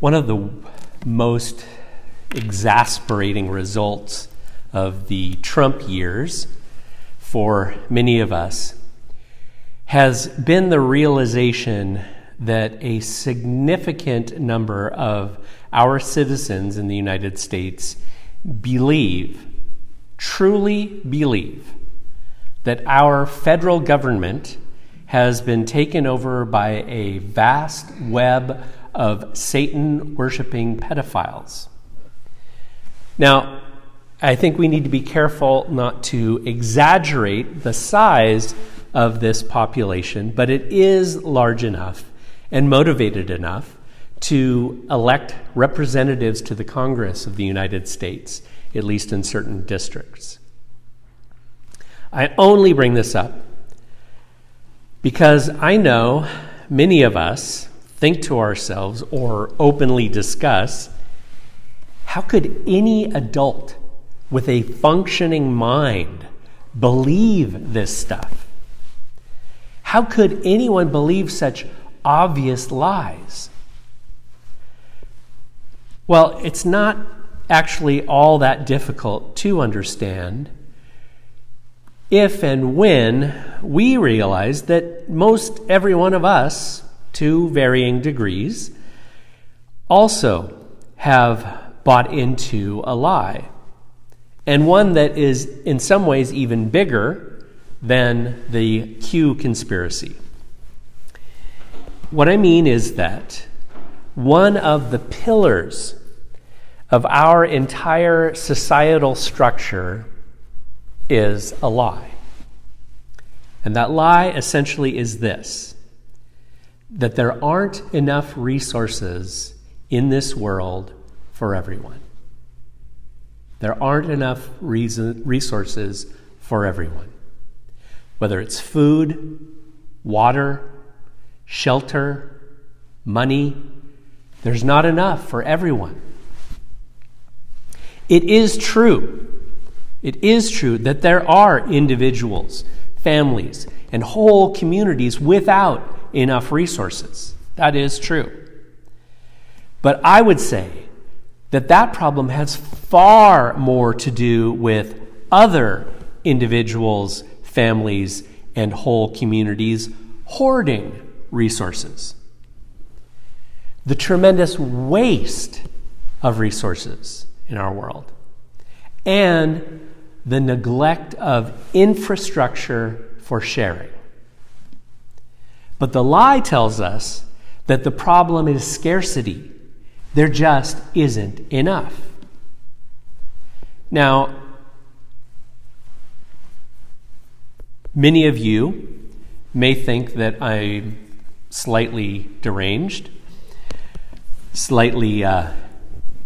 One of the most exasperating results of the Trump years for many of us has been the realization that a significant number of our citizens in the United States truly believe, that our federal government has been taken over by a vast web of Satan-worshipping pedophiles. Now, I think we need to be careful not to exaggerate the size of this population, but it is large enough and motivated enough to elect representatives to the Congress of the United States, at least in certain districts. I only bring this up because I know many of us think to ourselves or openly discuss, how could any adult with a functioning mind believe this stuff? How could anyone believe such obvious lies? Well, it's not actually all that difficult to understand if and when we realize that most every one of us, to varying degrees, also have bought into a lie, and one that is in some ways even bigger than the Q conspiracy. What I mean is that one of the pillars of our entire societal structure is a lie. And that lie essentially is this: that there aren't enough resources in this world for everyone. There aren't enough resources for everyone. Whether it's food, water, shelter, money, there's not enough for everyone. It is true that there are individuals, families, and whole communities without enough resources. That is true. But I would say that that problem has far more to do with other individuals, families, and whole communities hoarding resources. The tremendous waste of resources in our world, and the neglect of infrastructure for sharing. But the lie tells us that the problem is scarcity. There just isn't enough. Now, many of you may think that I'm slightly deranged, slightly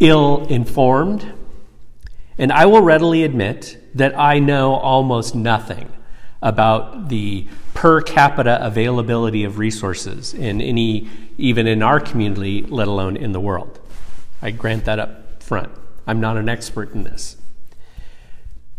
ill-informed, and I will readily admit that I know almost nothing about the per capita availability of resources in any, even in our community, let alone in the world. I grant that up front. I'm not an expert in this.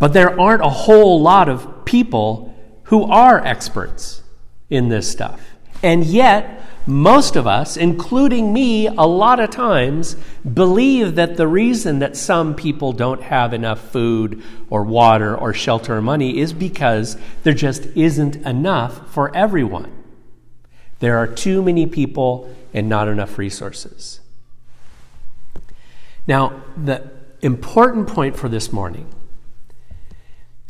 But there aren't a whole lot of people who are experts in this stuff. And yet, most of us, including me, a lot of times believe that the reason that some people don't have enough food or water or shelter or money is because there just isn't enough for everyone. There are too many people and not enough resources. Now, the important point for this morning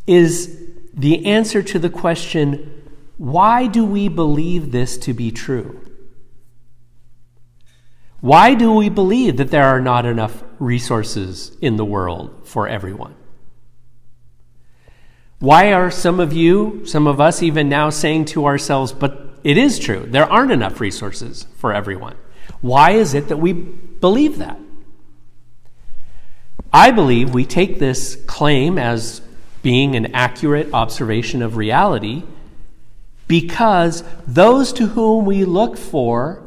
is the answer to the question, why do we believe this to be true? Why do we believe that there are not enough resources in the world for everyone? Why are some of you, some of us even now saying to ourselves, but it is true, there aren't enough resources for everyone? Why is it that we believe that? I believe we take this claim as being an accurate observation of reality because those to whom we look for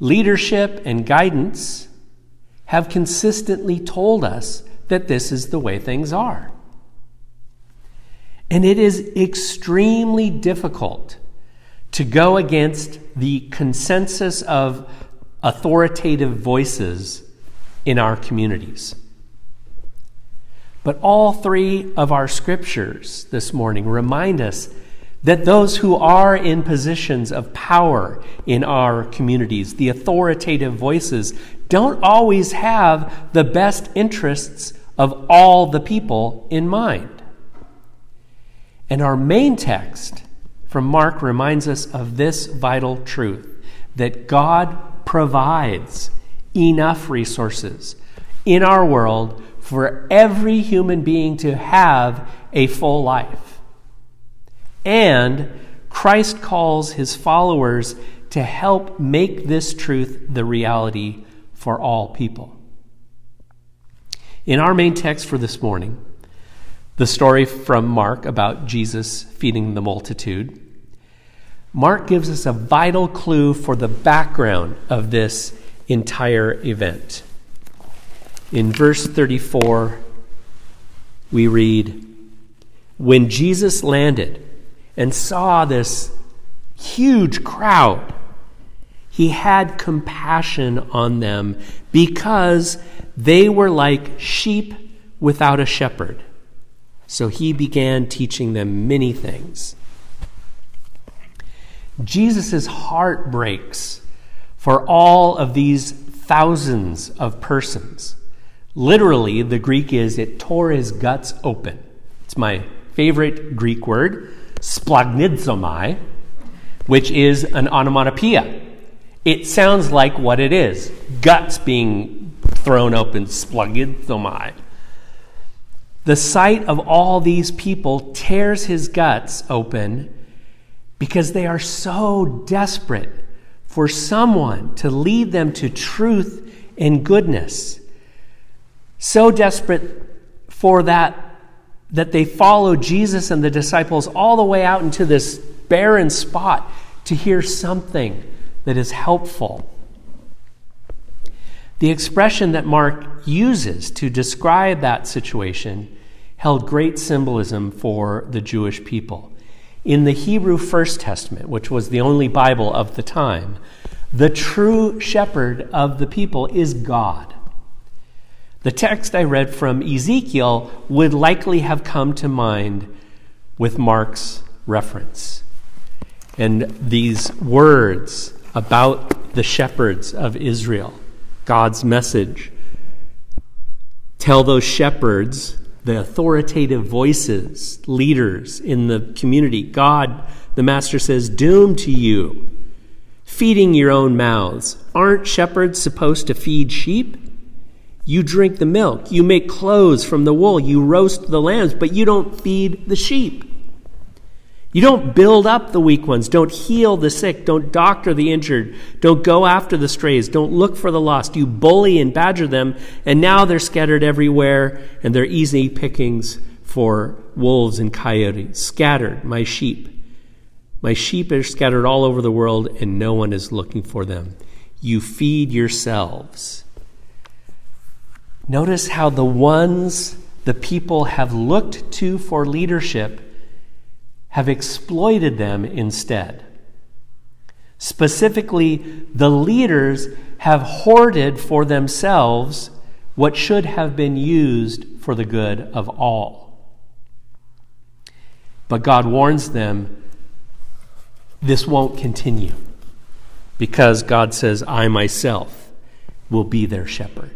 leadership and guidance have consistently told us that this is the way things are. And it is extremely difficult to go against the consensus of authoritative voices in our communities. But all three of our scriptures this morning remind us that those who are in positions of power in our communities, the authoritative voices, don't always have the best interests of all the people in mind. And our main text from Mark reminds us of this vital truth, that God provides enough resources in our world for every human being to have a full life. And Christ calls his followers to help make this truth the reality for all people. In our main text for this morning, the story from Mark about Jesus feeding the multitude, Mark gives us a vital clue for the background of this entire event. In verse 34, we read, "When Jesus landed and saw this huge crowd, he had compassion on them because they were like sheep without a shepherd. So he began teaching them many things." Jesus' heart breaks for all of these thousands of persons. Literally, the Greek is, it tore his guts open. It's my favorite Greek word, Splagnidzomai, which is an onomatopoeia. It sounds like what it is, guts being thrown open, Splagnidzomai. The sight of all these people tears his guts open because they are so desperate for someone to lead them to truth and goodness. So desperate for that they follow Jesus and the disciples all the way out into this barren spot to hear something that is helpful. The expression that Mark uses to describe that situation held great symbolism for the Jewish people. In the Hebrew First Testament, which was the only Bible of the time, the true shepherd of the people is God. The text I read from Ezekiel would likely have come to mind with Mark's reference. And these words about the shepherds of Israel, God's message, tell those shepherds, the authoritative voices, leaders in the community, God, the Master says, "Doom to you, feeding your own mouths. Aren't shepherds supposed to feed sheep? You drink the milk, you make clothes from the wool, you roast the lambs, but you don't feed the sheep. You don't build up the weak ones, don't heal the sick, don't doctor the injured, don't go after the strays, don't look for the lost. You bully and badger them, and now they're scattered everywhere, and they're easy pickings for wolves and coyotes. Scattered, my sheep. My sheep are scattered all over the world, and no one is looking for them. You feed yourselves." Notice how the ones the people have looked to for leadership have exploited them instead. Specifically, the leaders have hoarded for themselves what should have been used for the good of all. But God warns them, this won't continue, because God says, "I myself will be their shepherd.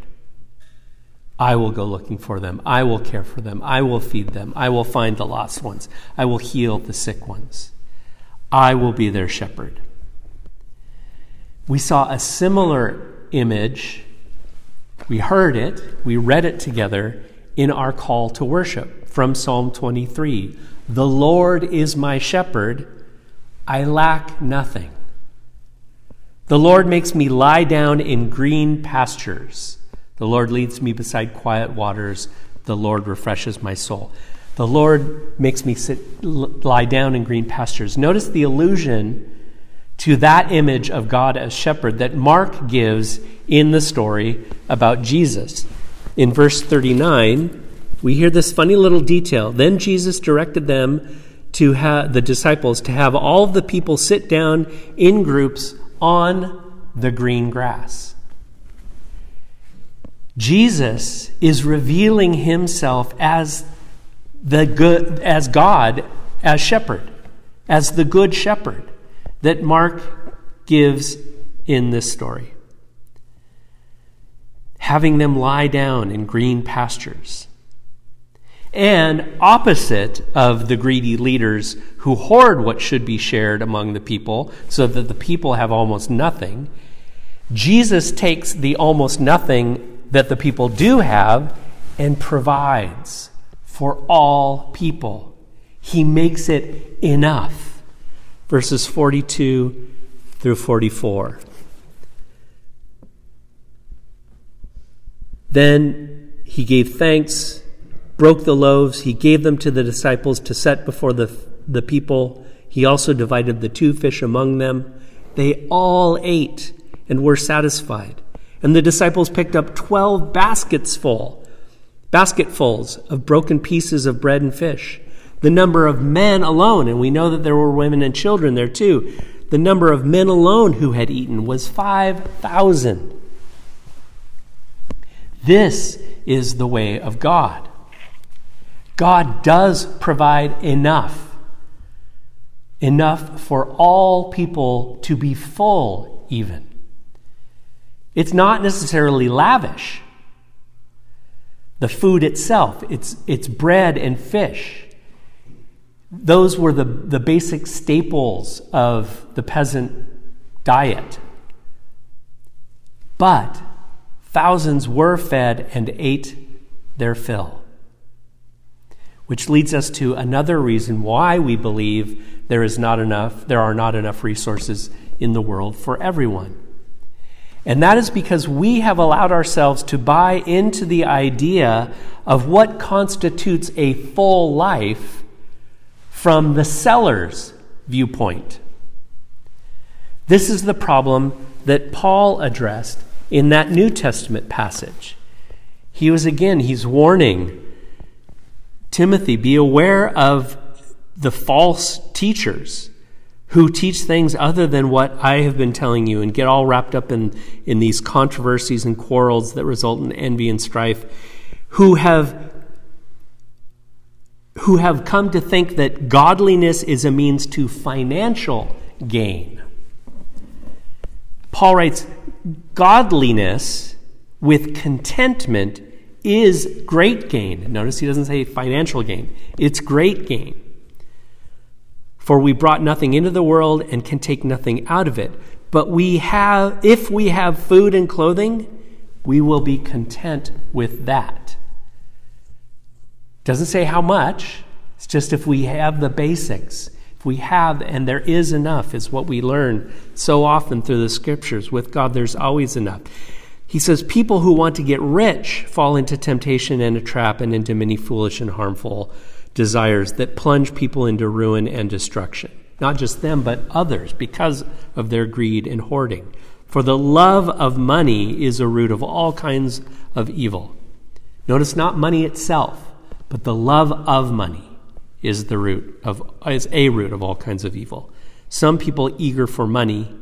I will go looking for them. I will care for them. I will feed them. I will find the lost ones. I will heal the sick ones. I will be their shepherd." We saw a similar image. We heard it. We read it together in our call to worship from Psalm 23. "The Lord is my shepherd. I lack nothing. The Lord makes me lie down in green pastures. The Lord leads me beside quiet waters. The Lord refreshes my soul." The Lord makes me lie down in green pastures. Notice the allusion to that image of God as shepherd that Mark gives in the story about Jesus. In verse 39, we hear this funny little detail. "Then Jesus directed them to the disciples to have all the people sit down in groups on the green grass. Jesus is revealing himself as the good, as God, as shepherd, as the good shepherd that Mark gives in this story. Having them lie down in green pastures. And opposite of the greedy leaders who hoard what should be shared among the people so that the people have almost nothing, Jesus takes the almost nothing that the people do have and provides for all people. He makes it enough. Verses 42 through 44. Then he gave thanks, broke the loaves. He gave them to the disciples to set before the people. He also divided the two fish among them. They all ate and were satisfied. And the disciples picked up 12 basketfuls of broken pieces of bread and fish. The number of men alone, and we know that there were women and children there too, the number of men alone who had eaten was 5,000. This is the way of God. God does provide enough for all people to be full even. It's not necessarily lavish. The food itself, it's bread and fish. Those were the basic staples of the peasant diet. But thousands were fed and ate their fill. Which leads us to another reason why we believe there are not enough resources in the world for everyone. And that is because we have allowed ourselves to buy into the idea of what constitutes a full life from the seller's viewpoint. This is the problem that Paul addressed in that New Testament passage. He's warning Timothy, be aware of the false teachers who teach things other than what I have been telling you and get all wrapped up in these controversies and quarrels that result in envy and strife, who have come to think that godliness is a means to financial gain. Paul writes, godliness with contentment is great gain. Notice he doesn't say financial gain. It's great gain. For we brought nothing into the world and can take nothing out of it. But if we have food and clothing, we will be content with that. Doesn't say how much. It's just if we have the basics. If we have, and there is enough, is what we learn so often through the scriptures. With God, there's always enough. He says, people who want to get rich fall into temptation and a trap and into many foolish and harmful desires that plunge people into ruin and destruction. Not just them, but others because of their greed and hoarding. For the love of money is a root of all kinds of evil. Notice not money itself, but the love of money is a root of all kinds of evil. Some people eager for money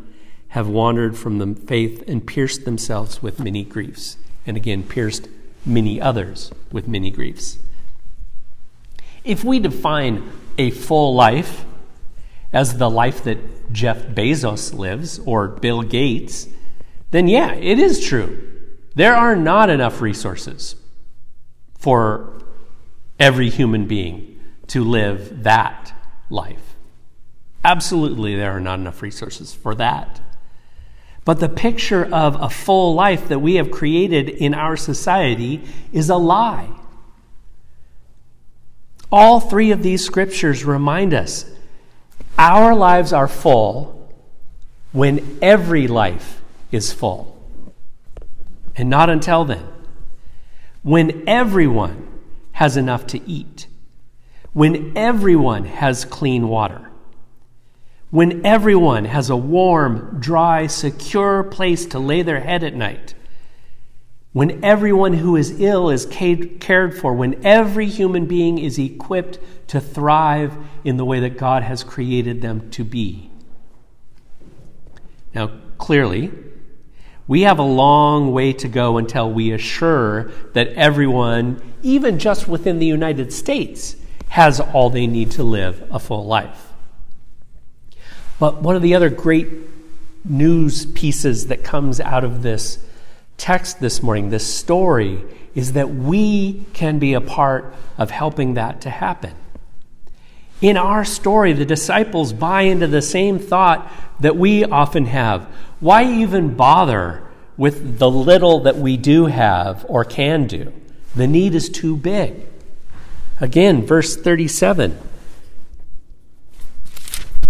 have wandered from the faith and pierced themselves with many griefs. And again, pierced many others with many griefs. If we define a full life as the life that Jeff Bezos lives or Bill Gates, then yeah, it is true. There are not enough resources for every human being to live that life. Absolutely, there are not enough resources for that. But the picture of a full life that we have created in our society is a lie. All three of these scriptures remind us our lives are full when every life is full. And not until then. When everyone has enough to eat. When everyone has clean water. When everyone has a warm, dry, secure place to lay their head at night, when everyone who is ill is cared for, when every human being is equipped to thrive in the way that God has created them to be. Now, clearly, We have a long way to go until we assure that everyone, even just within the United States, has all they need to live a full life. But one of the other great news pieces that comes out of this text this morning, this story, is that we can be a part of helping that to happen. In our story, the disciples buy into the same thought that we often have. Why even bother with the little that we do have or can do? The need is too big. Again, verse 37.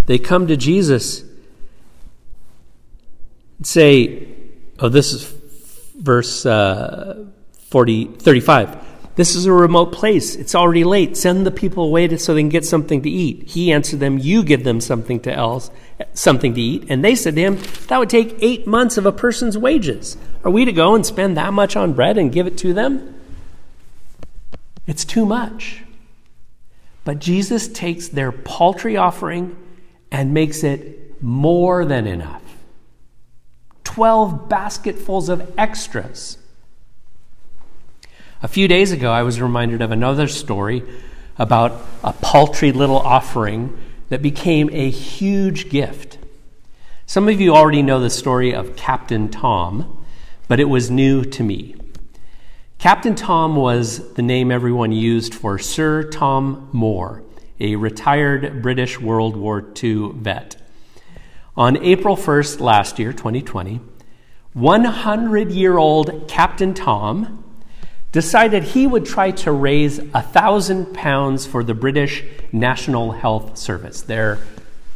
They come to Jesus and say, oh, this is verse 35. This is a remote place. It's already late. Send the people away so they can get something to eat. He answered them, you give them something to eat. And they said to him, that would take 8 months of a person's wages. Are we to go and spend that much on bread and give it to them? It's too much. But Jesus takes their paltry offering and makes it more than enough. 12 basketfuls of extras. A few days ago, I was reminded of another story about a paltry little offering that became a huge gift. Some of you already know the story of Captain Tom, but it was new to me. Captain Tom was the name everyone used for Sir Tom Moore, a retired British World War II vet. On April 1st last year, 2020, 100-year-old Captain Tom decided he would try to raise 1,000 pounds for the British National Health Service, their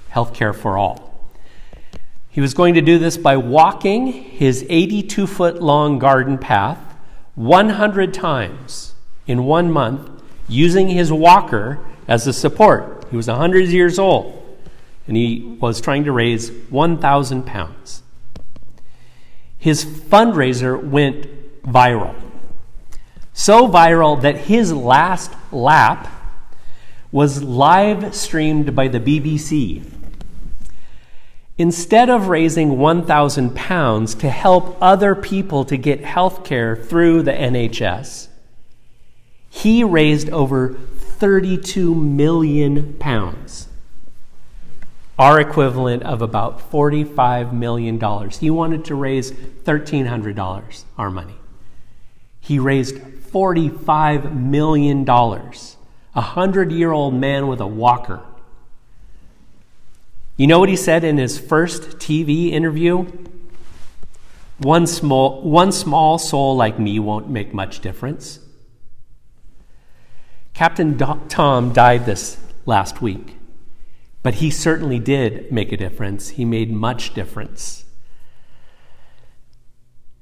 health care for all. He was going to do this by walking his 82-foot-long garden path 100 times in 1 month, using his walker as a support. He was 100 years old, and he was trying to raise 1,000 pounds. His fundraiser went viral. So viral that his last lap was live streamed by the BBC. Instead of raising 1,000 pounds to help other people to get health care through the NHS, he raised over 32 million pounds, our equivalent of about $45 million. He wanted to raise $1,300, our money. He raised $45 million, a 100-year-old man with a walker. You know what he said in his first TV interview? One small soul like me won't make much difference. Captain Tom died this last week, but he certainly did make a difference. He made much difference.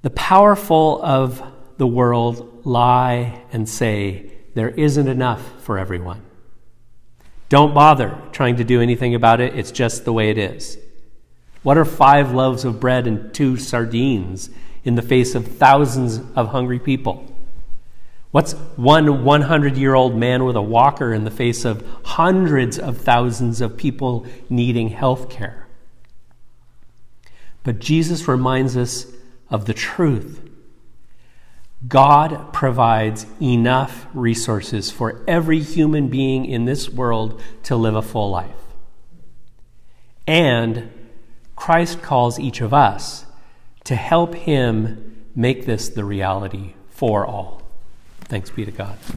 The powerful of the world lie and say, there isn't enough for everyone. Don't bother trying to do anything about it. It's just the way it is. What are 5 loaves of bread and 2 sardines in the face of thousands of hungry people? What's 100-year-old man with a walker in the face of hundreds of thousands of people needing health care? But Jesus reminds us of the truth. God provides enough resources for every human being in this world to live a full life. And Christ calls each of us to help him make this the reality for all. Thanks be to God.